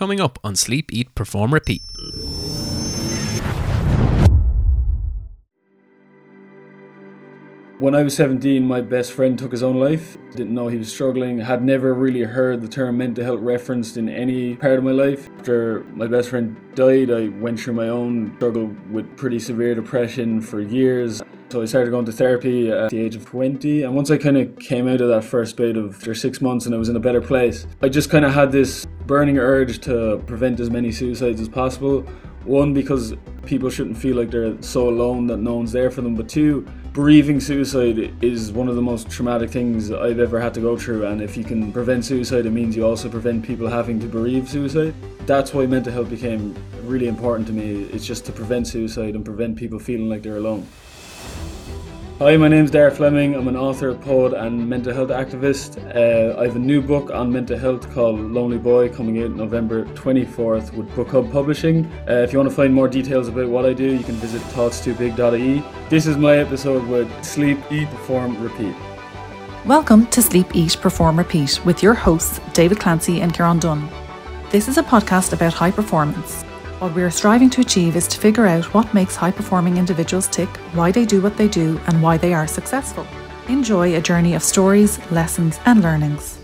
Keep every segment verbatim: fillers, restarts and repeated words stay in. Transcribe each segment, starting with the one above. coming up on Sleep, Eat, Perform, Repeat. When I was seventeen, my best friend took his own life. Didn't know he was struggling, had never really heard the term mental health referenced in any part of my life. After my best friend died, I went through my own struggle with pretty severe depression for years. So I started going to therapy at the age of twenty, and once I kind of came out of that first bit of their six months and I was in a better place, I just kind of had this burning urge to prevent as many suicides as possible. One, because people shouldn't feel like they're so alone that no one's there for them, but two, bereaving suicide is one of the most traumatic things I've ever had to go through, and if you can prevent suicide, it means you also prevent people having to bereave suicide. That's why mental health became really important to me. It's just to prevent suicide and prevent people feeling like they're alone. Hi, my name's Dara Fleming. I'm an author, poet and mental health activist. Uh, I have a new book on mental health called Lonely Boy, coming out November twenty-fourth with Book Hub Publishing. Uh, if you want to find more details about what I do, you can visit thoughts two big dot I E. This is my episode with Sleep, Eat, Perform, Repeat. Welcome to Sleep, Eat, Perform, Repeat with your hosts David Clancy and Ciarán Dunn. This is a podcast about high performance. What we are striving to achieve is to figure out what makes high-performing individuals tick, why they do what they do, and why they are successful. Enjoy a journey of stories, lessons, and learnings.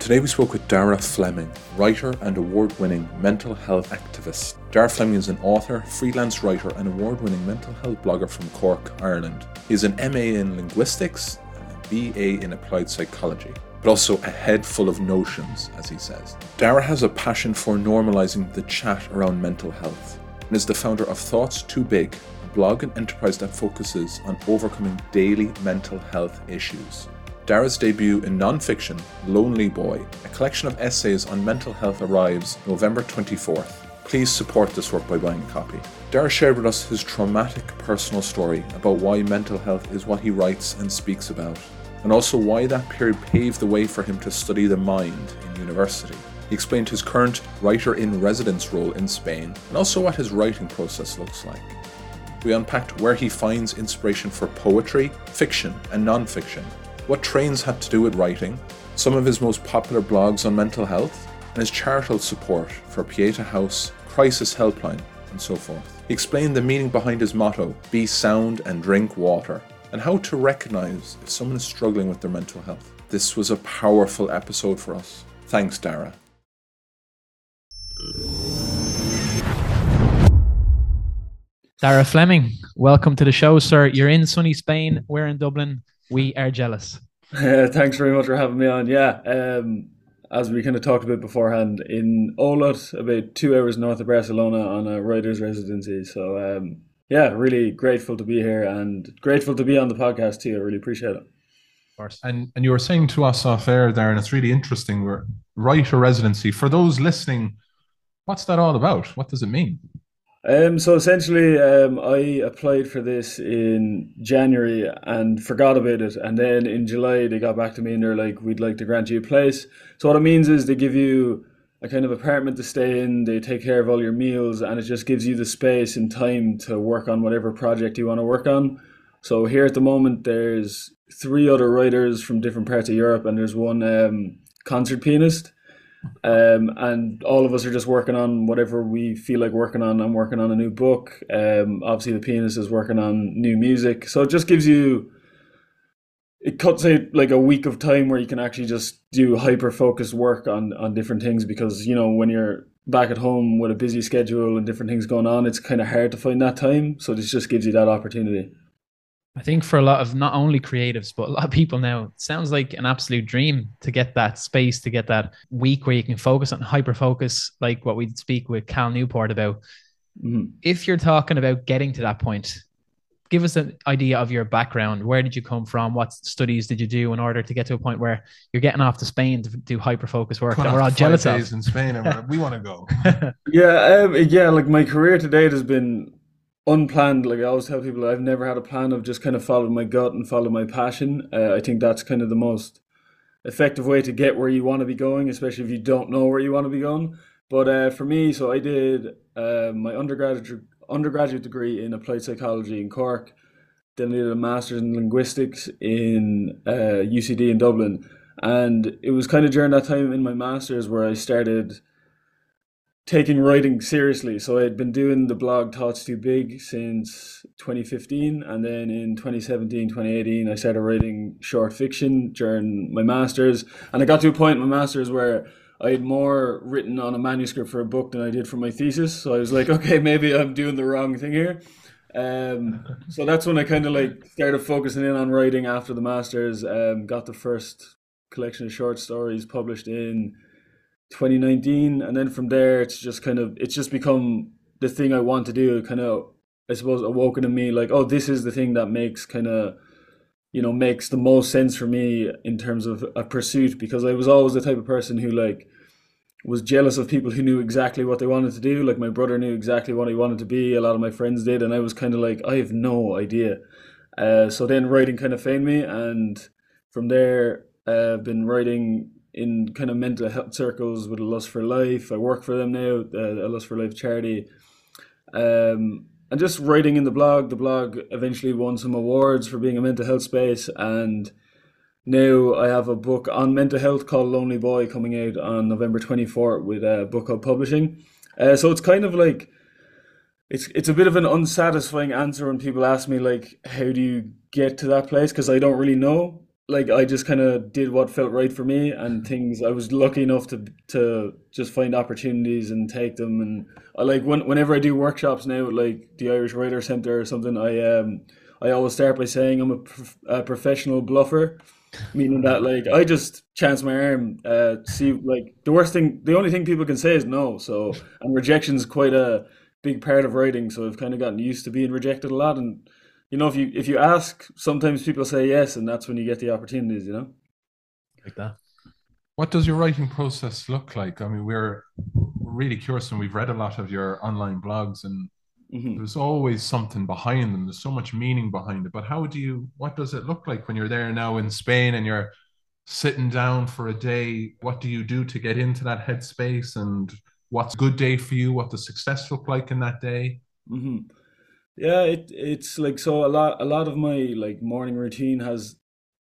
Today we spoke with Dara Fleming, writer and award-winning mental health activist. Dara Fleming is an author, freelance writer and award-winning mental health blogger from Cork, Ireland. He is an M A in linguistics and a B A in applied psychology, but also a head full of notions, as he says. Dara has a passion for normalising the chat around mental health and is the founder of Thoughts Too Big, a blog and enterprise that focuses on overcoming daily mental health issues. Dara's debut in non-fiction, Lonely Boy, a collection of essays on mental health, arrives November twenty-fourth. Please support this work by buying a copy. Dara shared with us his traumatic personal story about why mental health is what he writes and speaks about, and also why that period paved the way for him to study the mind in university. He explained his current writer-in-residence role in Spain, and also what his writing process looks like. We unpacked where he finds inspiration for poetry, fiction, and non-fiction, what trains had to do with writing, some of his most popular blogs on mental health, and his charitable support for Pieta House, Crisis Helpline, and so forth. He explained the meaning behind his motto, be sound and drink water, and how to recognise if someone is struggling with their mental health. This was a powerful episode for us. Thanks, Dara. Dara Fleming, welcome to the show, sir. You're in sunny Spain, we're in Dublin. We are jealous. Uh, thanks very much for having me on. Yeah, um, as we kind of talked about beforehand, in Olot, about two hours north of Barcelona, on a writer's residency. So, um, yeah, really grateful to be here and grateful to be on the podcast too. I really appreciate it. Of course. And and you were saying to us off air there, and it's really interesting. We're writer residency. For those listening, what's that all about? What does it mean? Um, so essentially, um, I applied for this in January and forgot about it. And then in July, they got back to me and they're like, we'd like to grant you a place. So what it means is they give you a kind of apartment to stay in, they take care of all your meals, and it just gives you the space and time to work on whatever project you want to work on. So here at the moment, there's three other writers from different parts of Europe, and there's one um, concert pianist. Um, and all of us are just working on whatever we feel like working on. I'm working on a new book. Um, obviously the pianist is working on new music. So it just gives you, it cuts out like a week of time where you can actually just do hyper-focused work on, on different things, because, you know, when you're back at home with a busy schedule and different things going on, it's kind of hard to find that time. So this just gives you that opportunity. I think for a lot of not only creatives, but a lot of people now, it sounds like an absolute dream to get that space, to get that week where you can focus on hyper-focus, like what we'd speak with Cal Newport about. Mm-hmm. If you're talking about getting to that point, give us an idea of your background. Where did you come from? What studies did you do in order to get to a point where you're getting off to Spain to do hyper-focus work? And we're all jealous of in Spain, and we want to go. yeah, um, yeah. Like my career to date has been unplanned. Like I always tell people, I've never had a plan. I've just kind of followed my gut and followed my passion. Uh, I think that's kind of the most effective way to get where you want to be going, especially if you don't know where you want to be going. But uh, for me, so I did uh, my undergraduate undergraduate degree in applied psychology in Cork, then I did a master's in linguistics in uh, U C D in Dublin. And it was kind of during that time in my master's where I started taking writing seriously. So I had been doing the blog Thoughts Too Big since twenty fifteen, and then in twenty seventeen, twenty eighteen I started writing short fiction during my master's. And I got to a point in my master's where I had more written on a manuscript for a book than I did for my thesis. So I was like, okay, maybe I'm doing the wrong thing here. Um, so that's when I kind of like started focusing in on writing after the master's. Um, got the first collection of short stories published in twenty nineteen, and then from there it's just kind of it's just become the thing I want to do. It kind of, I suppose, awoken in me like, oh, this is the thing that makes kind of, you know, makes the most sense for me in terms of a pursuit, because I was always the type of person who like was jealous of people who knew exactly what they wanted to do. Like my brother knew exactly what he wanted to be, a lot of my friends did, and I was kind of like, I have no idea. Uh, so then writing kind of found me, and from there uh, I've been writing in kind of mental health circles with A Lust for Life. I work for them now, uh, A Lust for Life charity. Um, and just writing in the blog, the blog eventually won some awards for being a mental health space. And now I have a book on mental health called Lonely Boy coming out on November twenty-fourth with uh, Book Hub Publishing. Uh, so it's kind of like, it's it's a bit of an unsatisfying answer when people ask me like, how do you get to that place? Because I don't really know. Like I just kind of did what felt right for me, and things I was lucky enough to to just find opportunities and take them. And I like when, whenever I do workshops now, like the Irish Writers Centre or something, I um I always start by saying I'm a, prof a professional bluffer, meaning that like I just chance my arm. Uh, see, like the worst thing, the only thing people can say is no. So, and rejection's quite a big part of writing. So I've kind of gotten used to being rejected a lot. And you know, if you if you ask, sometimes people say yes, and that's when you get the opportunities, you know? Like that. What does your writing process look like? I mean, we're really curious, and we've read a lot of your online blogs, and mm-hmm. there's always something behind them. There's so much meaning behind it. But how do you, what does it look like when you're there now in Spain and you're sitting down for a day? What do you do to get into that headspace, and what's a good day for you? What does success look like in that day? Mm-hmm. Yeah, it it's like, so a lot a lot of my like morning routine has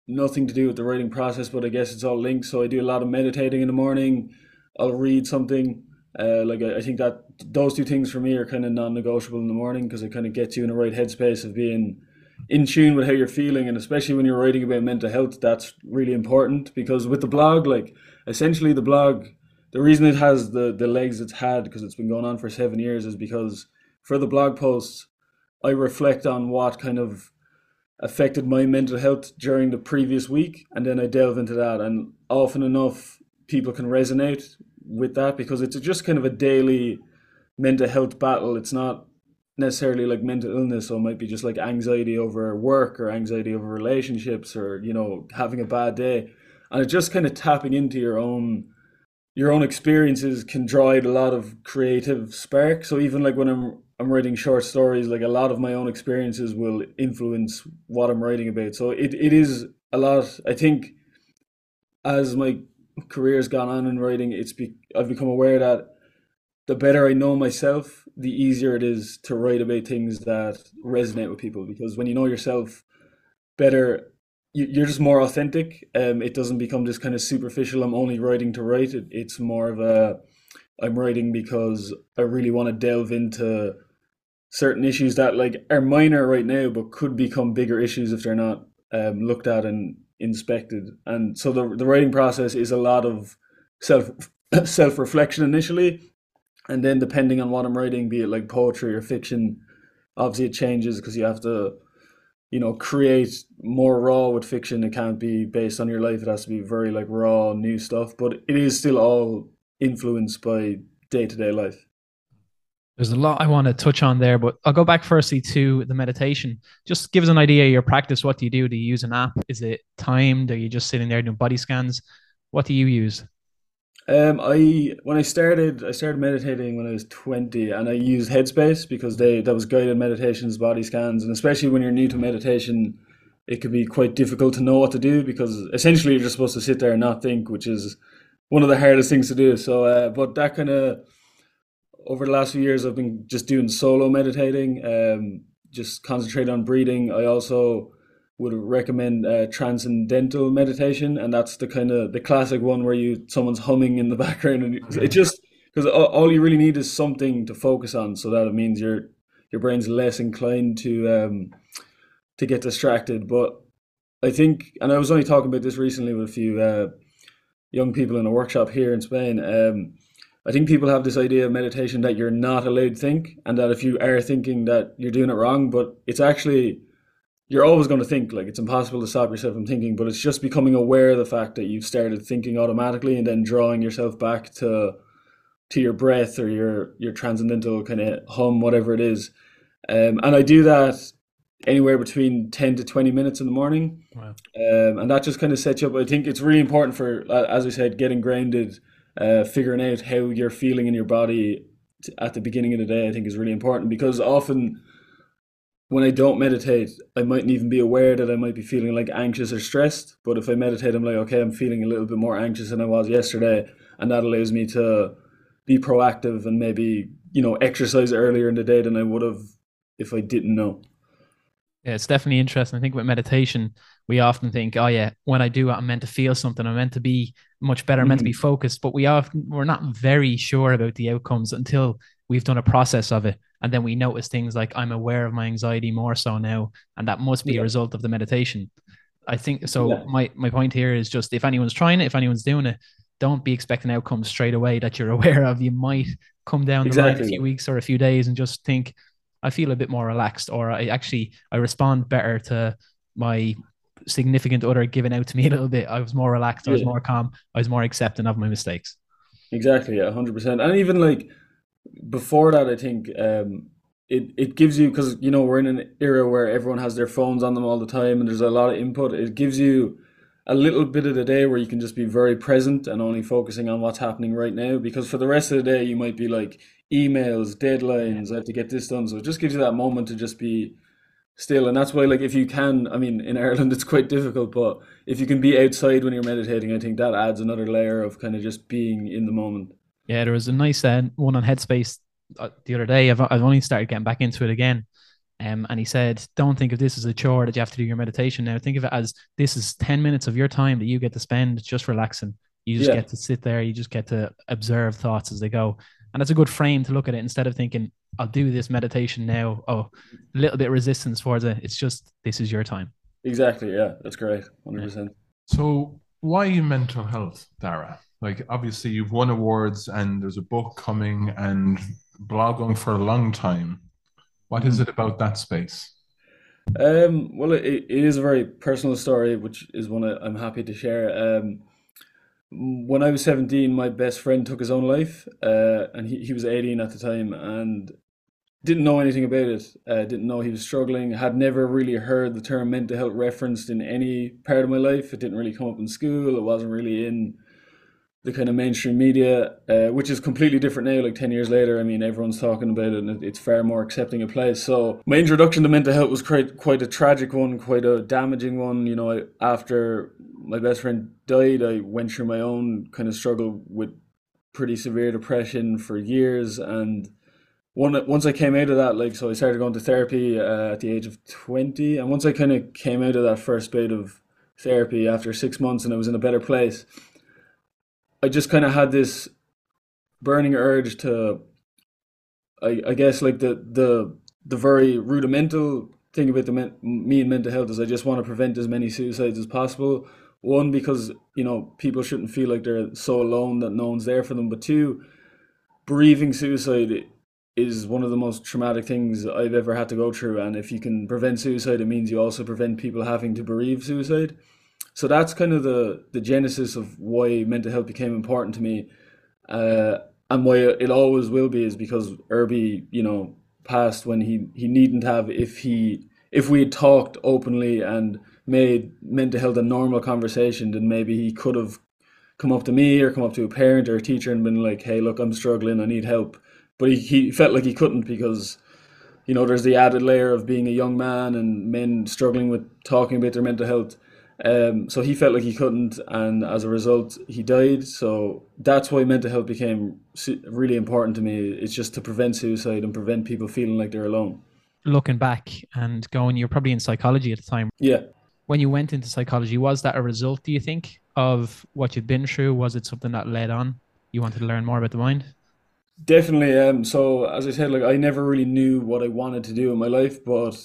nothing to do with the writing process, but I guess it's all linked. So I do a lot of meditating in the morning. I'll read something. Uh, like I, I think that those two things for me are kind of non-negotiable in the morning, because it kind of gets you in the right headspace of being in tune with how you're feeling, and especially when you're writing about mental health, that's really important. Because with the blog, like essentially the blog, the reason it has the the legs it's had, because it's been going on for seven years, is because for the blog posts, I reflect on what kind of affected my mental health during the previous week, and then I delve into that. And often enough, people can resonate with that, because it's just kind of a daily mental health battle. It's not necessarily like mental illness, so it might be just like anxiety over work or anxiety over relationships, or, you know, having a bad day. And it's just kind of tapping into your own your own experiences can draw out a lot of creative spark. So even like when I'm I'm writing short stories, like a lot of my own experiences will influence what I'm writing about. So it, it is a lot. I think as my career's gone on in writing, it's be, I've become aware that the better I know myself, the easier it is to write about things that resonate with people. Because when you know yourself better, you, you're just more authentic. Um, it doesn't become this kind of superficial, I'm only writing to write. It, it's more of a, I'm writing because I really want to delve into certain issues that like are minor right now, but could become bigger issues if they're not um, looked at and inspected. And so the, the writing process is a lot of self self-reflection initially. And then depending on what I'm writing, be it like poetry or fiction, obviously it changes, because you have to, you know, create more raw with fiction. It can't be based on your life. It has to be very like raw, new stuff, but it is still all influenced by day-to-day life. There's a lot I want to touch on there, but I'll go back firstly to the meditation. Just give us an idea of your practice. What do you do? Do you use an app? Is it timed? Are you just sitting there doing body scans? What do you use? Um, I when I started, I started meditating when I was twenty, and I used Headspace, because they that was guided meditations, body scans, and especially when you're new to meditation, it could be quite difficult to know what to do, because essentially you're just supposed to sit there and not think, which is one of the hardest things to do. So, uh, but that kind of over the last few years, I've been just doing solo meditating, um, just concentrate on breathing. I also would recommend uh, transcendental meditation, and that's the kind of the classic one where you someone's humming in the background, and it just because all you really need is something to focus on, so that it means your your brain's less inclined to um, to get distracted. But I think, and I was only talking about this recently with a few uh, young people in a workshop here in Spain. Um, I think people have this idea of meditation that you're not allowed to think, and that if you are thinking that you're doing it wrong, but it's actually, you're always going to think. Like, it's impossible to stop yourself from thinking, but it's just becoming aware of the fact that you've started thinking automatically and then drawing yourself back to to your breath or your, your transcendental kind of hum, whatever it is. Um, and I do that anywhere between ten to twenty minutes in the morning. Wow. Um, and that just kind of sets you up. I think it's really important for, as I said, getting grounded. Uh, figuring out how you're feeling in your body t- at the beginning of the day, I think, is really important, because often when I don't meditate, I mightn't even be aware that I might be feeling like anxious or stressed. But if I meditate, I'm like, okay, I'm feeling a little bit more anxious than I was yesterday, and that allows me to be proactive and maybe, you know, exercise earlier in the day than I would have if I didn't know. Yeah, it's definitely interesting. I think with meditation, we often think, oh yeah, when I do it, I'm meant to feel something. I'm meant to be much better. I'm mm-hmm. meant to be focused. But we often, we're not very sure about the outcomes until we've done a process of it. And then we notice things like, I'm aware of my anxiety more so now, and that must be yeah. a result of the meditation. I think so. Yeah. My, my point here is just, if anyone's trying it, if anyone's doing it, don't be expecting outcomes straight away that you're aware of. You might come down exactly. the line a few weeks or a few days and just think, I feel a bit more relaxed, or I actually, I respond better to my significant other giving out to me a little bit. I was more relaxed. I was yeah. more calm. I was more accepting of my mistakes. Exactly. Yeah. A hundred percent. And even like before that, I think um, it, it gives you, cause you know, we're in an era where everyone has their phones on them all the time and there's a lot of input. It gives you a little bit of the day where you can just be very present and only focusing on what's happening right now, because for the rest of the day, you might be like, emails, deadlines, I have to get this done. So it just gives you that moment to just be still. And that's why, like, if you can, I mean, in Ireland, it's quite difficult, but if you can be outside when you're meditating, I think that adds another layer of kind of just being in the moment. Yeah, there was a nice uh, one on Headspace the other day. I've, I've only started getting back into it again. Um, and he said, don't think of this as a chore that you have to do your meditation now. Think of it as, this is ten minutes of your time that you get to spend just relaxing. You just yeah. get to sit there. You just get to observe thoughts as they go. And that's a good frame to look at it, instead of thinking, I'll do this meditation now. Oh, a little bit of resistance towards it. It's just, this is your time. Exactly. Yeah, that's great. one hundred percent. Yeah. So why mental health, Dara? Like, obviously you've won awards and there's a book coming and blogging for a long time. What is it about that space? Um, well, it, it is a very personal story, which is one I'm happy to share. Um, When I was seventeen, my best friend took his own life, uh, and he, he was eighteen at the time, and didn't know anything about it, uh, didn't know he was struggling, had never really heard the term mental health referenced in any part of my life. It didn't really come up in school, it wasn't really in the kind of mainstream media, uh, which is completely different now, like ten years later. I mean, everyone's talking about it, and it's far more accepting a place. So my introduction to mental health was quite, quite a tragic one, quite a damaging one. You know, I, after my best friend died, I went through my own kind of struggle with pretty severe depression for years. And one, once I came out of that, like, so I started going to therapy uh, at the age of twenty. And once I kind of came out of that first bit of therapy after six months and I was in a better place, I just kind of had this burning urge to, I, I guess, like the, the, the very rudimental thing about the men, me and mental health is I just want to prevent as many suicides as possible. One, because, you know, people shouldn't feel like they're so alone that no one's there for them. But two, grieving suicide is one of the most traumatic things I've ever had to go through. And if you can prevent suicide, it means you also prevent people having to bereave suicide. So that's kind of the, the genesis of why mental health became important to me. Uh, and why it always will be, is because Herbie, you know, passed when he, he needn't have, if he if we had talked openly and made mental health a normal conversation, then maybe he could have come up to me or come up to a parent or a teacher and been like, hey, look, I'm struggling, I need help. But he, he felt like he couldn't, because, you know, there's the added layer of being a young man and men struggling with talking about their mental health. Um, so he felt like he couldn't, and as a result, he died. So that's why mental health became really important to me. It's just to prevent suicide and prevent people feeling like they're alone. Looking back and going, you're probably in psychology at the time. Yeah. When you went into psychology, was that a result, do you think, of what you'd been through? Was it something that led on? You wanted to learn more about the mind? Definitely. Um, so as I said, like I never really knew what I wanted to do in my life, but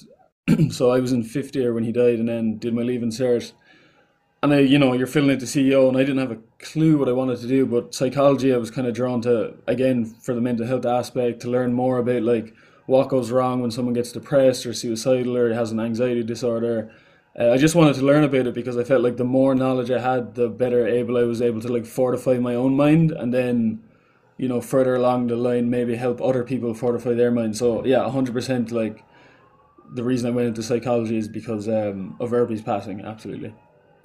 so I was in fifth year when he died, and then did my Leaving Cert. And I, you know, you're filling out the C E O, and I didn't have a clue what I wanted to do, but psychology I was kind of drawn to, again, for the mental health aspect, to learn more about like what goes wrong when someone gets depressed or suicidal or has an anxiety disorder. Uh, I just wanted to learn about it because I felt like the more knowledge I had, the better able I was able to like fortify my own mind, and then, you know, further along the line, maybe help other people fortify their mind. So yeah, one hundred percent like the reason I went into psychology is because um, of Herbie's passing, absolutely.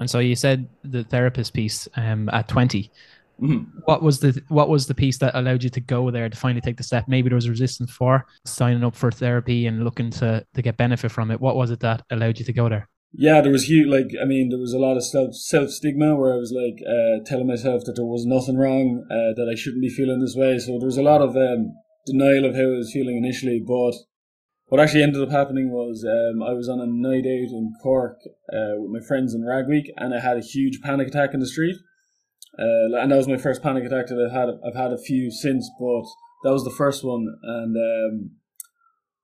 And so you said the therapist piece um, at twenty. Mm-hmm. What was the what was the piece that allowed you to go there, to finally take the step? Maybe there was resistance for signing up for therapy and looking to, to get benefit from it. What was it that allowed you to go there? Yeah, there was huge, like, I mean, there was a lot of self, self-stigma where I was like uh, telling myself that there was nothing wrong, uh, that I shouldn't be feeling this way. So there was a lot of um, denial of how I was feeling initially, but what actually ended up happening was um, I was on a night out in Cork uh, with my friends in Rag Week, and I had a huge panic attack in the street. Uh, and that was my first panic attack that I've had. I've had a few since, but that was the first one. And um,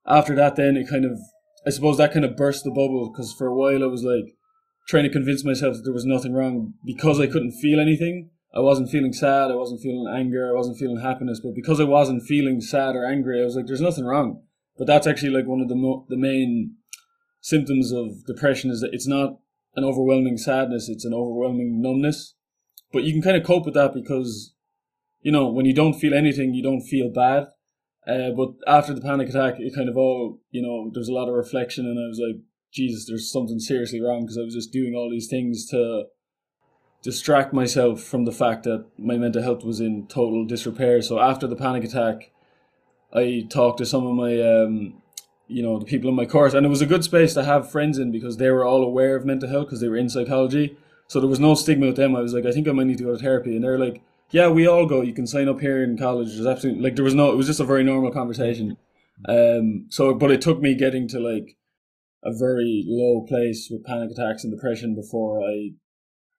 after that, then it kind of, I suppose that kind of burst the bubble, because for a while I was like trying to convince myself that there was nothing wrong because I couldn't feel anything. I wasn't feeling sad, I wasn't feeling anger, I wasn't feeling happiness, but because I wasn't feeling sad or angry, I was like, there's nothing wrong. But that's actually like one of the mo- the main symptoms of depression, is that it's not an overwhelming sadness, it's an overwhelming numbness. But you can kind of cope with that because, you know, when you don't feel anything, you don't feel bad. Uh, but after the panic attack, it kind of all, you know, there's a lot of reflection, and I was like, Jesus, there's something seriously wrong, because I was just doing all these things to distract myself from the fact that my mental health was in total disrepair. So after the panic attack, I talked to some of my, um, you know, the people in my course, and it was a good space to have friends in because they were all aware of mental health because they were in psychology. So there was no stigma with them. I was like, I think I might need to go to therapy. And they're like, yeah, we all go. You can sign up here in college. There's absolutely, like, there was no, it was just a very normal conversation. Um, so, but it took me getting to like a very low place with panic attacks and depression before I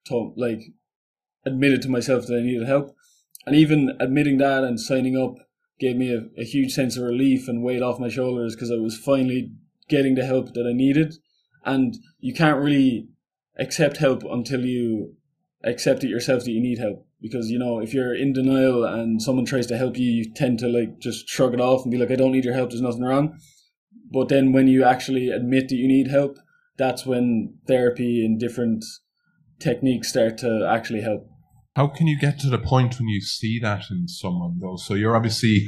told, like, admitted to myself that I needed help. And even admitting that and signing up gave me a, a huge sense of relief and weight off my shoulders, because I was finally getting the help that I needed. And you can't really accept help until you accept it yourself that you need help, because, you know, if you're in denial and someone tries to help you, you tend to like just shrug it off and be like, I don't need your help, there's nothing wrong. But then when you actually admit that you need help, that's when therapy and different techniques start to actually help. How can you get to the point when you see that in someone, though? So you're obviously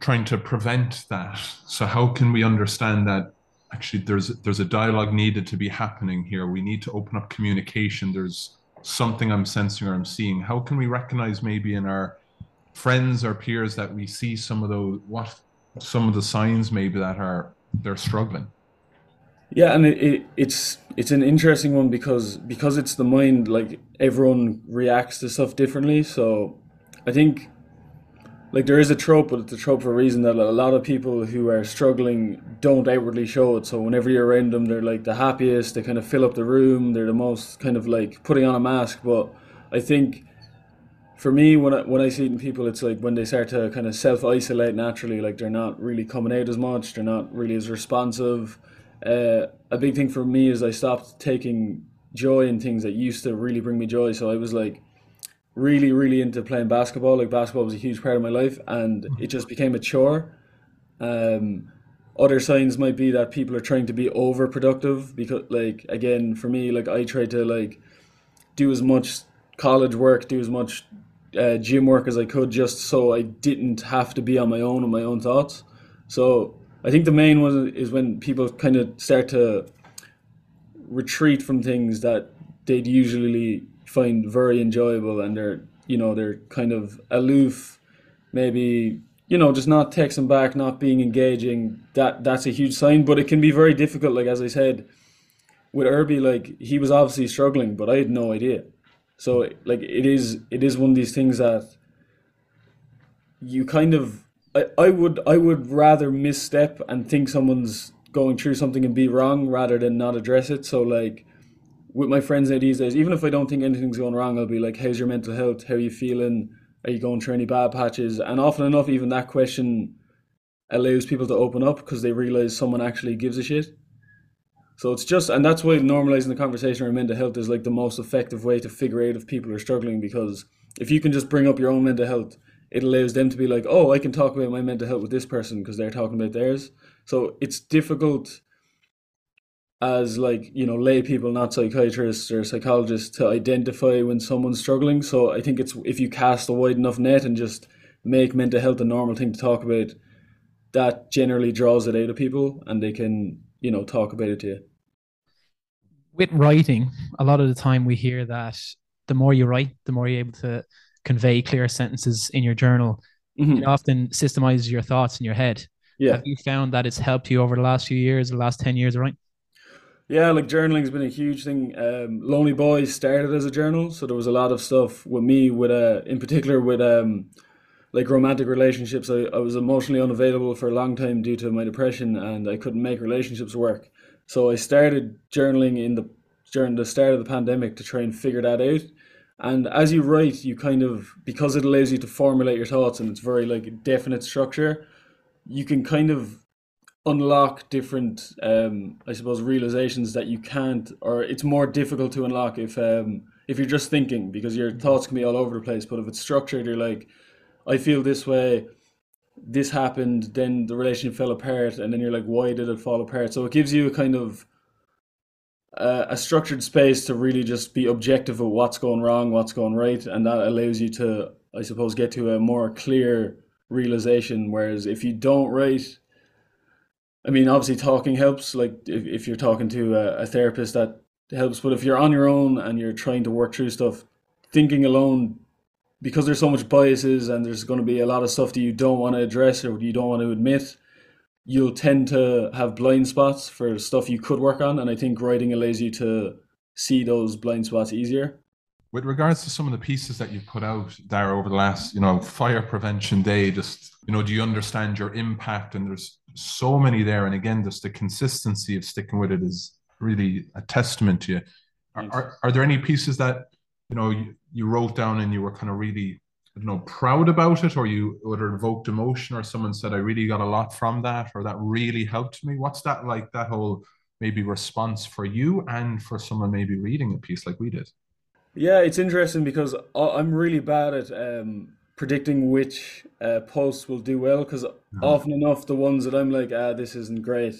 trying to prevent that. So how can we understand that actually there's there's a dialogue needed to be happening here? We need to open up communication. There's something I'm sensing or I'm seeing. How can we recognize maybe in our friends or peers that we see some of those, what some of the signs maybe that are they're struggling? Yeah, and it, it it's it's an interesting one because because it's the mind. Like, everyone reacts to stuff differently. So I think like there is a trope, but it's a trope for a reason, that a lot of people who are struggling don't outwardly show it. So whenever you're around them, they're like the happiest, they kind of fill up the room, they're the most kind of like putting on a mask. But I think for me, when I, when I see it in people, it's like when they start to kind of self-isolate naturally, like they're not really coming out as much, they're not really as responsive. Uh, a big thing for me is I stopped taking joy in things that used to really bring me joy. So I was like really, really into playing basketball. Like, basketball was a huge part of my life, and it just became a chore. Um, other signs might be that people are trying to be overproductive, because, like, again, for me, like I tried to like do as much college work, do as much uh, gym work as I could, just so I didn't have to be on my own and my own thoughts. So I think the main one is when people kind of start to retreat from things that they'd usually find very enjoyable, and they're, you know, they're kind of aloof, maybe, you know, just not texting back, not being engaging. That that's a huge sign, but it can be very difficult. Like, as I said, with Herbie, like, he was obviously struggling, but I had no idea. So like it is it is one of these things that you kind of, I, I would I would rather misstep and think someone's going through something and be wrong rather than not address it. So like with my friends now these days, even if I don't think anything's going wrong, I'll be like, how's your mental health? How are you feeling? Are you going through any bad patches? And often enough, even that question allows people to open up because they realize someone actually gives a shit. So it's just, and that's why normalizing the conversation around mental health is like the most effective way to figure out if people are struggling, because if you can just bring up your own mental health, it allows them to be like, oh, I can talk about my mental health with this person because they're talking about theirs. So it's difficult as like, you know, lay people, not psychiatrists or psychologists, to identify when someone's struggling. So I think it's, if you cast a wide enough net and just make mental health a normal thing to talk about, that generally draws it out of people and they can, you know, talk about it to you. With writing, a lot of the time we hear that the more you write, the more you're able to convey clear sentences in your journal. Mm-hmm. It often systemizes your thoughts in your head. Yeah. Have you found that it's helped you over the last few years, the last ten years of writing? Yeah, like journaling has been a huge thing. Um, Lonely Boy started as a journal. So there was a lot of stuff with me, with uh, in particular with um, like romantic relationships. I, I was emotionally unavailable for a long time due to my depression and I couldn't make relationships work. So I started journaling in the during the start of the pandemic to try and figure that out. And as you write, you kind of, because it allows you to formulate your thoughts and it's very like definite structure, you can kind of unlock different, um, I suppose, realizations that you can't, or it's more difficult to unlock if um, if you're just thinking, because your thoughts can be all over the place. But if it's structured, you're like, I feel this way, this happened, then the relationship fell apart, and then you're like, why did it fall apart? So it gives you a kind of uh, a structured space to really just be objective of what's going wrong, what's going right, and that allows you to, I suppose, get to a more clear realization. Whereas if you don't write, I mean, obviously talking helps, like if, if you're talking to a, a therapist, that helps. But if you're on your own and you're trying to work through stuff, thinking alone, because there's so much biases and there's going to be a lot of stuff that you don't want to address or you don't want to admit, you'll tend to have blind spots for stuff you could work on. And I think writing allows you to see those blind spots easier. With regards to some of the pieces that you've put out, Dara, over the last, you know, Fire Prevention Day, just, you know, do you understand your impact? And there's so many there. And again, just the consistency of sticking with it is really a testament to you. Are, are, are there any pieces that, you know, you, you wrote down and you were kind of really, I don't know, proud about it, or you whether evoked emotion, or someone said, I really got a lot from that, or that really helped me? What's that like, that whole maybe response for you and for someone maybe reading a piece like we did? Yeah, it's interesting because I'm really bad at um, predicting which uh, posts will do well, because mm-hmm. often enough the ones that I'm like, ah, this isn't great,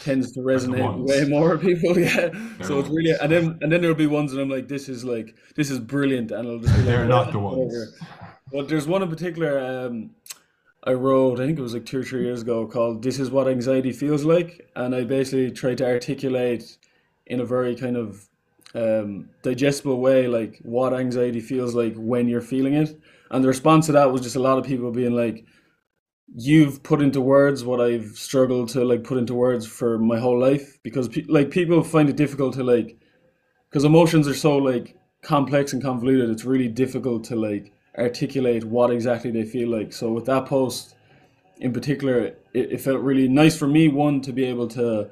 tends to resonate way more people. Yeah, they're so it's really, and then and then there'll be ones that I'm like, this is like this is brilliant, and I'll just be like, they're not the ones. But there's one in particular um, I wrote, I think it was like two or three years ago, called "This Is What Anxiety Feels Like," and I basically tried to articulate in a very kind of um digestible way like what anxiety feels like when you're feeling it. And the response to that was just a lot of people being like, you've put into words what I've struggled to like put into words for my whole life, because pe- like people find it difficult to like, because emotions are so like complex and convoluted, it's really difficult to like articulate what exactly they feel like. So with that post in particular, it, it felt really nice for me, one, to be able to,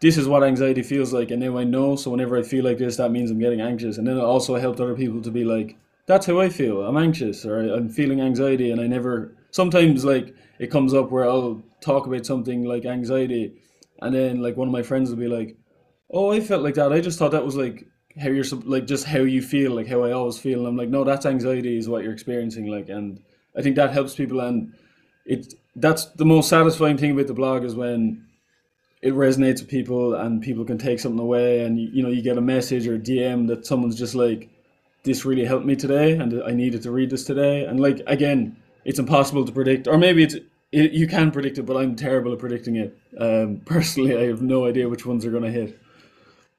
this is what anxiety feels like, and now I know, so whenever I feel like this, that means I'm getting anxious. And then it also helped other people to be like, that's how I feel, I'm anxious, or I'm feeling anxiety. And I never, sometimes like it comes up where I'll talk about something like anxiety, and then like one of my friends will be like, oh, I felt like that, I just thought that was like how you're, like just how you feel, like how I always feel. And I'm like, no, that's anxiety is what you're experiencing. Like, and I think that helps people. And it, that's the most satisfying thing about the blog, is when it resonates with people and people can take something away, and you know, you get a message or a D M that someone's just like, this really helped me today and I needed to read this today. And like, again, it's impossible to predict, or maybe it's it, you can predict it, but I'm terrible at predicting it. Um, personally, I have no idea which ones are going to hit.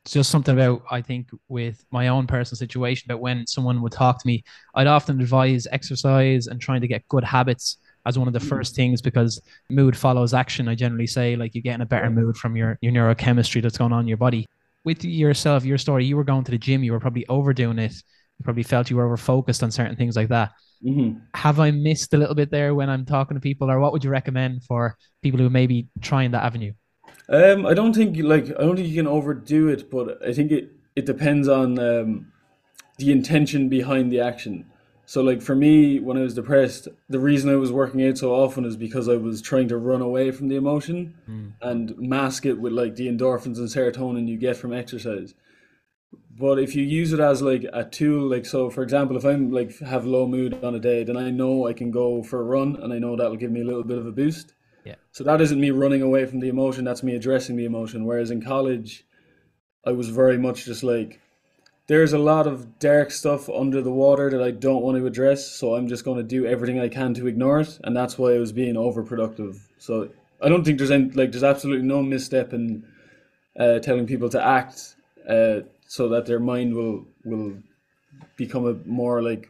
It's just something about, I think, with my own personal situation, about when someone would talk to me, I'd often advise exercise and trying to get good habits as one of the first things, because mood follows action. I generally say, like, you get in a better mood from your, your neurochemistry that's going on in your body. with yourself, your story, you were going to the gym, you were probably overdoing it. You probably felt you were over-focused on certain things like that. Mm-hmm. Have I missed a little bit there when I'm talking to people, or what would you recommend for people who may be trying that avenue? Um, I don't think like I don't think you can overdo it, but I think it, it depends on um, the intention behind the action. So like for me, when I was depressed, the reason I was working out so often is because I was trying to run away from the emotion mm. and mask it with like the endorphins and serotonin you get from exercise. But if you use it as like a tool, like, so for example, if I'm like have low mood on a day, then I know I can go for a run and I know that'll give me a little bit of a boost. Yeah. So that isn't me running away from the emotion. That's me addressing the emotion. Whereas in college, I was very much just like, there's a lot of dark stuff under the water that I don't want to address, so I'm just going to do everything I can to ignore it, and that's why I was being overproductive. So I don't think there's any, like, there's absolutely no misstep in uh, telling people to act uh, so that their mind will will become a more like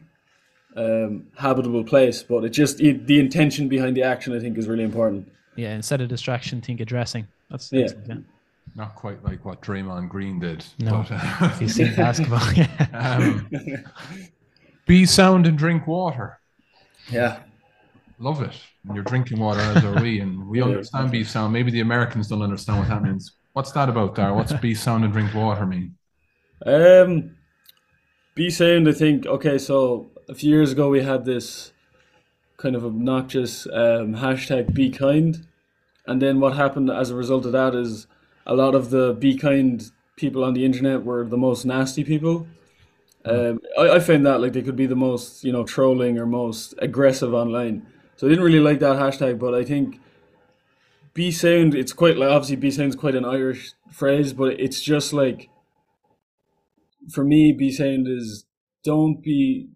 um, habitable place. But it just it, the intention behind the action, I think, is really important. Yeah, instead of distraction, think addressing. That's, that's yeah. Like that. Not quite like what Draymond Green did. No, but, he's seen basketball. um, be sound and drink water. Yeah. Love it. And you're drinking water, as are we. And we understand be sound. Maybe the Americans don't understand what that means. What's that about, Dara? What's be sound and drink water mean? Um, be sound, I think. Okay, so a few years ago we had this kind of obnoxious um, hashtag be kind. And then what happened as a result of that is a lot of the be kind people on the internet were the most nasty people. Um, I, I found that like they could be the most, you know, trolling or most aggressive online. So I didn't really like that hashtag, but I think be sound, it's quite like, obviously be sound's quite an Irish phrase, but it's just like, for me, be sound is don't be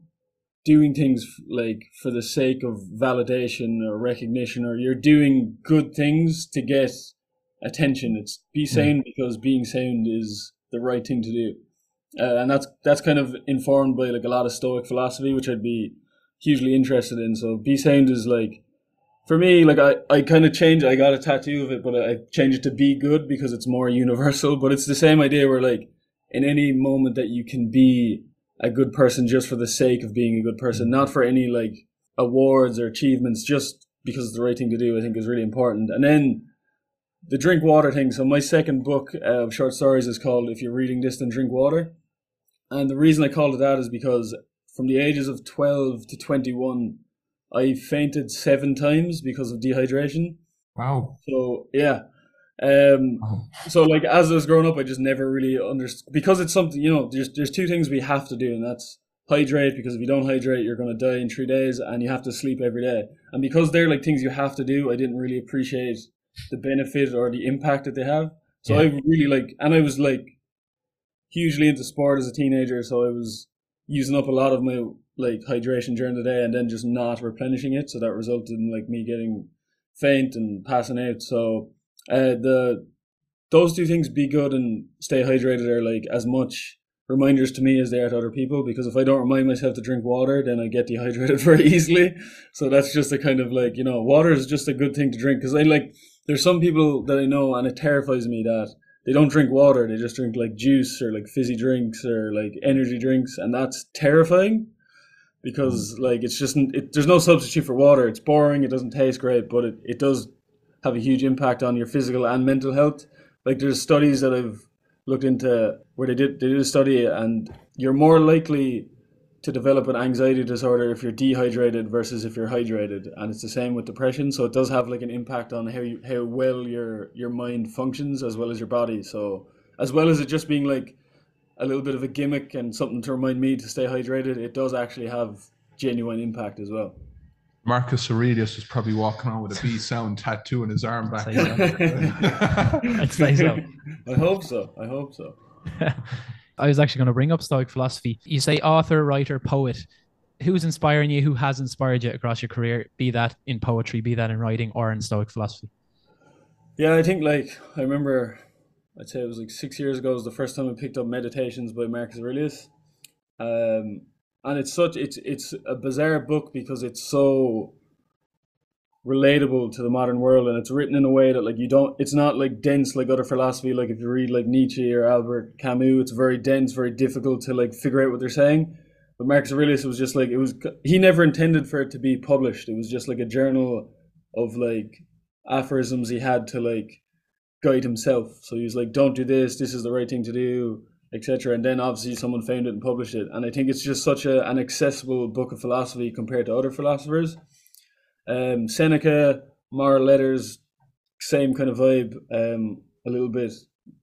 doing things like for the sake of validation or recognition, or you're doing good things to get attention. It's be sound mm. because being sound is the right thing to do, uh, and that's that's kind of informed by like a lot of Stoic philosophy, which I'd be hugely interested in. So be sound is like, for me, like I, I kind of changed, I got a tattoo of it, but I changed it to be good because it's more universal, but it's the same idea where like in any moment that you can be a good person just for the sake of being a good person, not for any like awards or achievements, just because it's the right thing to do, I think is really important. And then the drink water thing. So my second book of short stories is called If You're Reading This, Then Drink Water. And the reason I called it that is because from the ages of twelve to twenty-one, I fainted seven times because of dehydration. Wow. So, yeah. Um, wow. So, like, as I was growing up, I just never really understood. Because it's something, you know, there's, there's two things we have to do, and that's hydrate, because if you don't hydrate, you're going to die in three days, and you have to sleep every day. And because they're, like, things you have to do, I didn't really appreciate the benefit or the impact that they have. So yeah. I really like, and I was like hugely into sport as a teenager, so I was using up a lot of my like hydration during the day and then just not replenishing it, so that resulted in like me getting faint and passing out. So uh, the those two things, be good and stay hydrated, are like as much reminders to me as they are to other people, because if I don't remind myself to drink water, then I get dehydrated very easily. So that's just a kind of like, you know, water is just a good thing to drink, because I like, there's some people that I know, and it terrifies me that they don't drink water. They just drink like juice or like fizzy drinks or like energy drinks. And that's terrifying because like it's just, it, there's no substitute for water. It's boring. It doesn't taste great, but it, it does have a huge impact on your physical and mental health. Like there's studies that I've looked into where they did, they did a study, and you're more likely to develop an anxiety disorder if you're dehydrated versus if you're hydrated. And it's the same with depression. So it does have like an impact on how you, how well your, your mind functions as well as your body. So as well as it just being like a little bit of a gimmick and something to remind me to stay hydrated, it does actually have genuine impact as well. Marcus Aurelius was probably walking on with a B sound tattoo in his arm back then. I'd say so. I hope so. I hope so. I was actually going to bring up Stoic philosophy. You say author, writer, poet. Who's inspiring you? Who has inspired you across your career? Be that in poetry, be that in writing, or in Stoic philosophy. Yeah, I think like, I remember, I'd say it was like six years ago was the first time I picked up Meditations by Marcus Aurelius. Um, and it's such, it's, it's a bizarre book because it's so relatable to the modern world, and it's written in a way that, like, you don't, it's not like dense like other philosophy. Like if you read like Nietzsche or Albert Camus, it's very dense, very difficult to like figure out what they're saying. But Marcus Aurelius was just like, it was, he never intended for it to be published. It was just like a journal of like aphorisms he had to like guide himself. So he was like, don't do this, this is the right thing to do, et cetera. And then obviously someone found it and published it. And I think it's just such a, an accessible book of philosophy compared to other philosophers. Um, Seneca, Moral Letters, same kind of vibe, um, a little bit,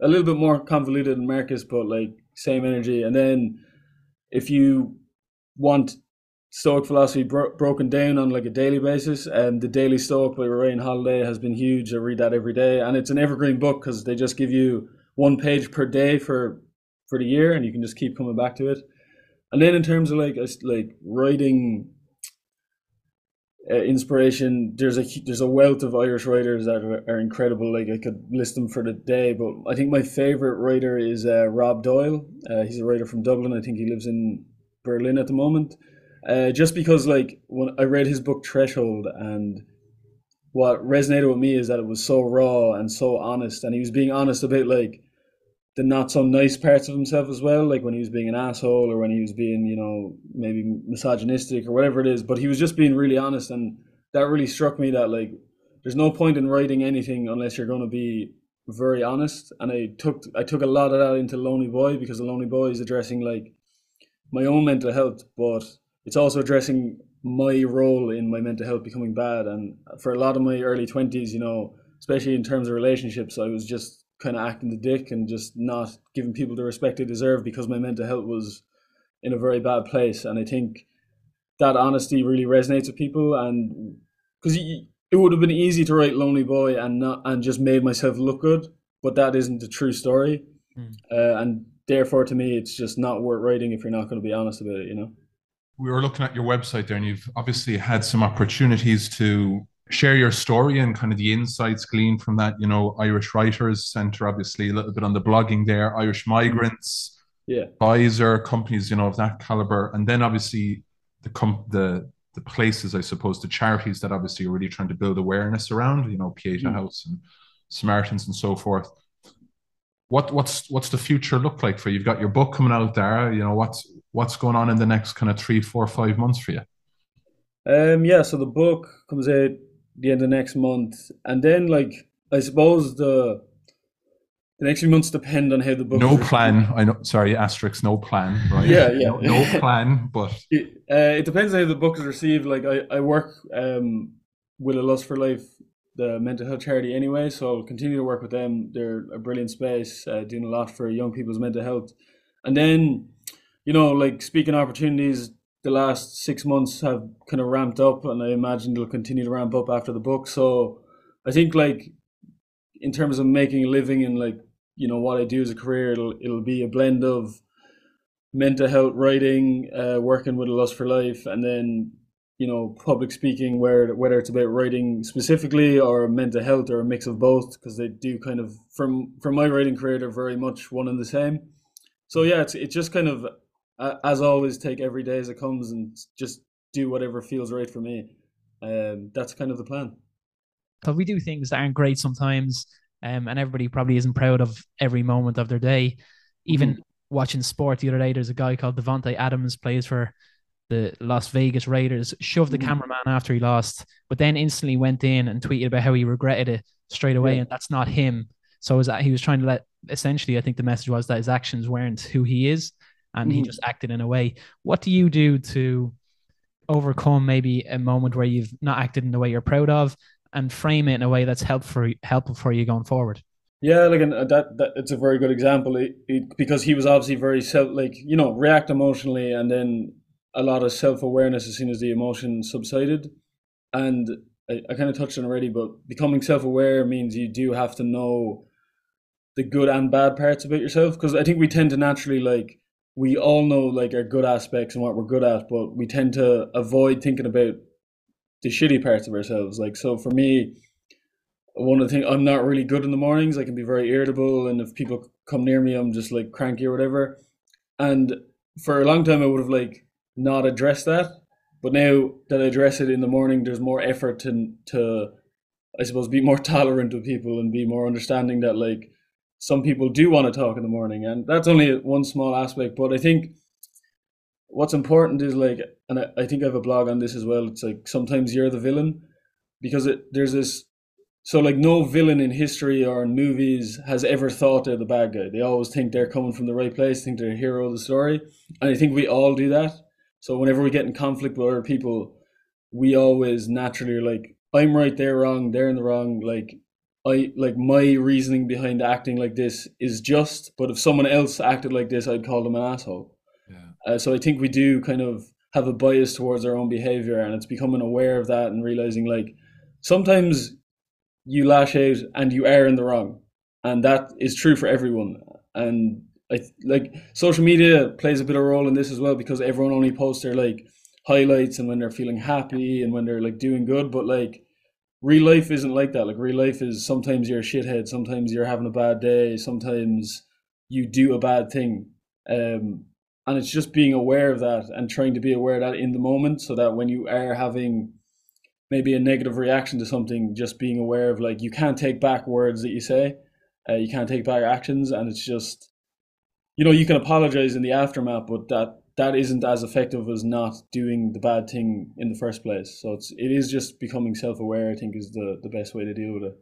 a little bit more convoluted than Marcus, but like same energy. And then if you want Stoic philosophy bro- broken down on like a daily basis, and um, The Daily Stoic by Ryan Holiday has been huge. I read that every day, and it's an evergreen book because they just give you one page per day for for the year, and you can just keep coming back to it. And then in terms of like like writing uh, inspiration, there's a there's a wealth of Irish writers that are, are incredible. Like I could list them for the day, but I think my favorite writer is uh, Rob Doyle. Uh, he's a writer from Dublin. I think he lives in Berlin at the moment. Uh, just because, like, when I read his book Threshold, and what resonated with me is that it was so raw and so honest, and he was being honest about like the not so nice parts of himself as well, like when he was being an asshole or when he was being, you know, maybe misogynistic or whatever it is. But he was just being really honest, and that really struck me, that like there's no point in writing anything unless you're going to be very honest. And I took I took a lot of that into Lonely Boy, because the Lonely Boy is addressing like my own mental health, but it's also addressing my role in my mental health becoming bad. And for a lot of my early twenties, you know, especially in terms of relationships, I was just kind of acting the dick and just not giving people the respect they deserve because my mental health was in a very bad place. And I think that honesty really resonates with people, and because it would have been easy to write Lonely Boy and not and just made myself look good, but that isn't the true story. Mm. Uh, and therefore, to me, it's just not worth writing if you're not going to be honest about it, you know? We were looking at your website there, and you've obviously had some opportunities to share your story and kind of the insights gleaned from that, you know, Irish Writers Centre, obviously a little bit on the blogging there, Irish Migrants, yeah, Pfizer, companies, you know, of that caliber. And then obviously the com- the the places, I suppose, the charities that obviously are really trying to build awareness around, you know, Pieta mm. House and Samaritans and so forth. What what's what's the future look like for you? You've got your book coming out, Dara. You know, what's what's going on in the next kind of three, four, five months for you? Um, yeah, so the book comes out the end of next month, and then like I suppose the the next few months depend on how the book. No plan. Written. I know. Sorry, asterisk. No plan. Right? Yeah, yeah. No, no plan, but it, uh, it depends on how the book is received. Like I I work um with A Lust for Life, the mental health charity, anyway, so I'll continue to work with them. They're a brilliant space, uh, doing a lot for young people's mental health. And then, you know, like speaking opportunities, the last six months have kind of ramped up, and I imagine they'll continue to ramp up after the book. So I think, like, in terms of making a living and like, you know, what I do as a career, it'll it'll be a blend of mental health writing, uh, working with A Lust for Life, and then, you know, public speaking, where whether it's about writing specifically or mental health or a mix of both, because they do kind of, from from my writing career, they're very much one and the same. So yeah, it's it's just kind of, as always, take every day as it comes and just do whatever feels right for me. Um, that's kind of the plan. Because we do things that aren't great sometimes, um, and everybody probably isn't proud of every moment of their day. Even mm-hmm. watching sport the other day, there's a guy called Devontae Adams, plays for the Las Vegas Raiders, shoved the mm. cameraman after he lost, but then instantly went in and tweeted about how he regretted it straight away. Yeah. And that's not him. So was, he was trying to let, essentially, I think the message was that his actions weren't who he is, and mm. he just acted in a way. What do you do to overcome maybe a moment where you've not acted in the way you're proud of, and frame it in a way that's helpful, helpful for you going forward? Yeah, like and that, that it's a very good example, it, it, because he was obviously very self, like, you know, react emotionally, and then a lot of self-awareness as soon as the emotion subsided. And I, I kind of touched on already, but becoming self-aware means you do have to know the good and bad parts about yourself, because I think we tend to naturally, like, we all know like our good aspects and what we're good at, but we tend to avoid thinking about the shitty parts of ourselves. Like, so for me, one of the things, I'm not really good in the mornings. I can be very irritable, and if people come near me, I'm just like cranky or whatever. And for a long time I would have like not address that, But now that I address it in the morning, there's more effort to, to, I suppose, be more tolerant of people and be more understanding that, like, some people do want to talk in the morning. And that's only one small aspect. But I think what's important is, like, and I, I think I have a blog on this as well. It's like, sometimes you're the villain, because it, there's this. So, like, no villain in history or in movies has ever thought they're the bad guy. They always think they're coming from the right place, think they're the hero of the story. And I think we all do that. So whenever we get in conflict with other people, we always naturally are like, I'm right, they're wrong, they're in the wrong. Like, I like my reasoning behind acting like this is just, but if someone else acted like this, I'd call them an asshole. Yeah. Uh, so I think we do kind of have a bias towards our own behavior, and it's becoming aware of that and realizing, like, sometimes you lash out and you are in the wrong, and that is true for everyone. And I like social media plays a bit of a role in this as well, because everyone only posts their, like, highlights and when they're feeling happy and when they're, like, doing good. But, like, real life isn't like that. Like, real life is sometimes you're a shithead, sometimes you're having a bad day, sometimes you do a bad thing, um and it's just being aware of that and trying to be aware of that in the moment, so that when you are having maybe a negative reaction to something, just being aware of, like, you can't take back words that you say, uh, you can't take back actions. And it's just, you know, you can apologize in the aftermath, but that that isn't as effective as not doing the bad thing in the first place. So it's it is just becoming self-aware, I think, is the the best way to deal with it.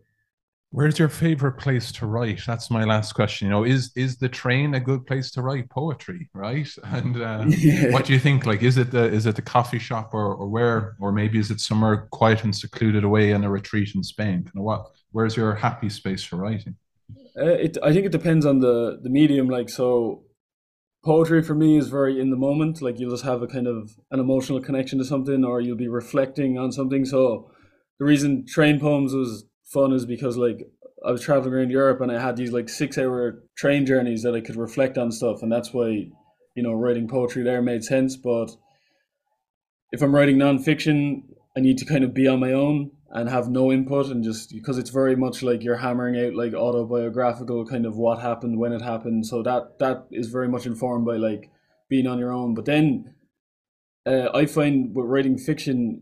Where's your favorite place to write? That's my last question. You know, is is the train a good place to write poetry, right? And uh, yeah. What do you think? Like, is it the is it the coffee shop, or, or where, or maybe is it somewhere quiet and secluded away in a retreat in Spain? You know, what? Where's your happy space for writing? Uh, it I think it depends on the the medium. Like, so, poetry for me is very in the moment. Like, you'll just have a kind of an emotional connection to something, or you'll be reflecting on something. So, the reason train poems was fun is because, like, I was traveling around Europe and I had these, like, six hour train journeys that I could reflect on stuff, and that's why, you know, writing poetry there made sense. But if I'm writing nonfiction, I need to kind of be on my own and have no input, and just because it's very much like you're hammering out, like, autobiographical kind of what happened, when it happened. So that that is very much informed by, like, being on your own. But then uh, I find with writing fiction,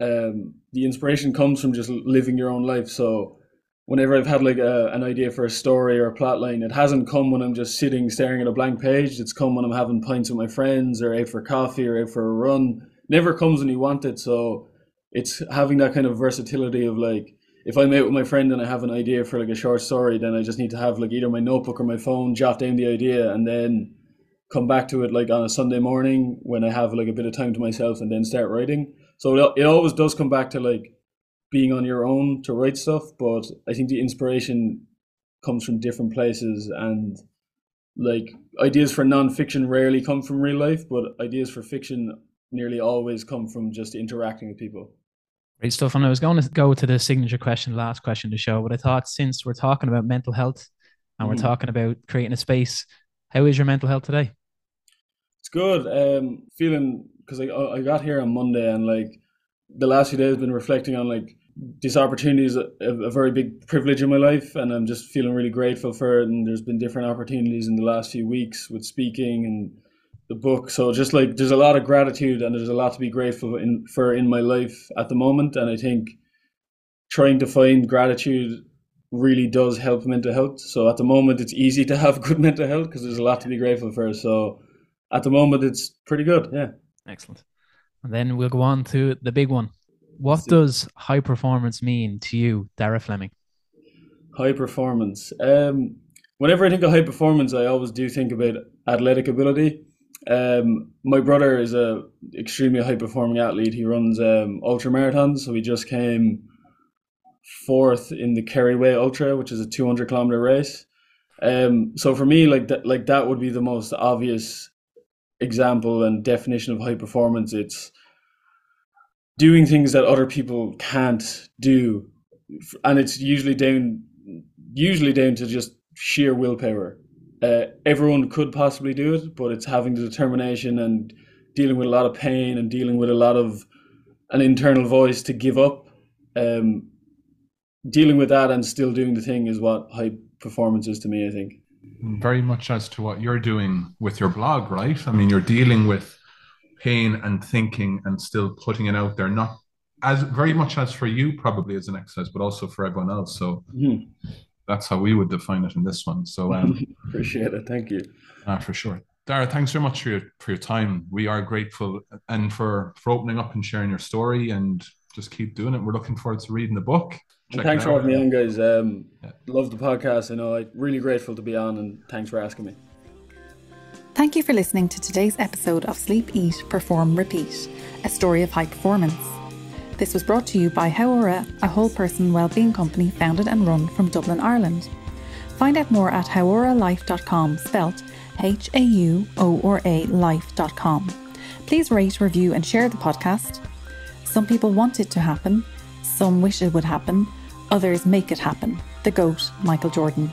um the inspiration comes from just living your own life. So whenever I've had, like, a, an idea for a story or a plot line, it hasn't come when I'm just sitting staring at a blank page. It's come when I'm having pints with my friends, or out for coffee, or out for a run. It never comes when you want it. So it's having that kind of versatility of, like, if I'm out with my friend and I have an idea for, like, a short story, then I just need to have, like, either my notebook or my phone, jot down the idea, and then come back to it, like, on a Sunday morning when I have, like, a bit of time to myself, and then start writing. So it always does come back to, like, being on your own to write stuff. But I think the inspiration comes from different places, and, like, ideas for nonfiction rarely come from real life, but ideas for fiction nearly always come from just interacting with people. Great stuff. And I was going to go to the signature question, last question of the show, but I thought, since we're talking about mental health and mm. we're talking about creating a space, how is your mental health today? It's good. Um, feeling, because I, I got here on Monday, and, like, the last few days I've been reflecting on, like, this opportunity is a, a very big privilege in my life, and I'm just feeling really grateful for it. And there's been different opportunities in the last few weeks with speaking and the book. So just, like, there's a lot of gratitude, and there's a lot to be grateful in, for in my life at the moment. And I think trying to find gratitude really does help mental health. So at the moment, it's easy to have good mental health because there's a lot to be grateful for. So at the moment, it's pretty good. Yeah. Excellent. And then we'll go on to the big one. What does high performance mean to you, Dara Fleming? High performance. Um, whenever I think of high performance, I always do think about athletic ability. Um, my brother is a extremely high performing athlete. He runs um, ultra marathons. So he just came fourth in the Kerryway Ultra, which is a two hundred kilometer race. Um, so for me, like that, like that would be the most obvious example and definition of high performance. It's doing things that other people can't do, and it's usually down usually down to just sheer willpower. Uh, everyone could possibly do it, but it's having the determination and dealing with a lot of pain and dealing with a lot of an internal voice to give up. Um, dealing with that and still doing the thing is what high performance is to me, I think. Very much as to what you're doing with your blog, right? I mean, you're dealing with pain and thinking and still putting it out there, not as very much as for you probably as an exercise, but also for everyone else. So mm. that's how we would define it in this one. So um, appreciate it. Thank you. Uh, for sure. Dara, thanks very much for your, for your time. We are grateful, and for, for opening up and sharing your story, and just keep doing it. We're looking forward to reading the book. And thanks for having me on, guys. Um, yeah. Love the podcast. I know I'm really grateful to be on, and thanks for asking me. Thank you for listening to today's episode of Sleep, Eat, Perform, Repeat, a story of high performance. This was brought to you by Howora, a whole person wellbeing company founded and run from Dublin, Ireland. Find out more at howora life dot com, spelt H A U O R A life dot com. Please rate, review and share the podcast. Some people want it to happen, some wish it would happen, others make it happen. The GOAT, Michael Jordan.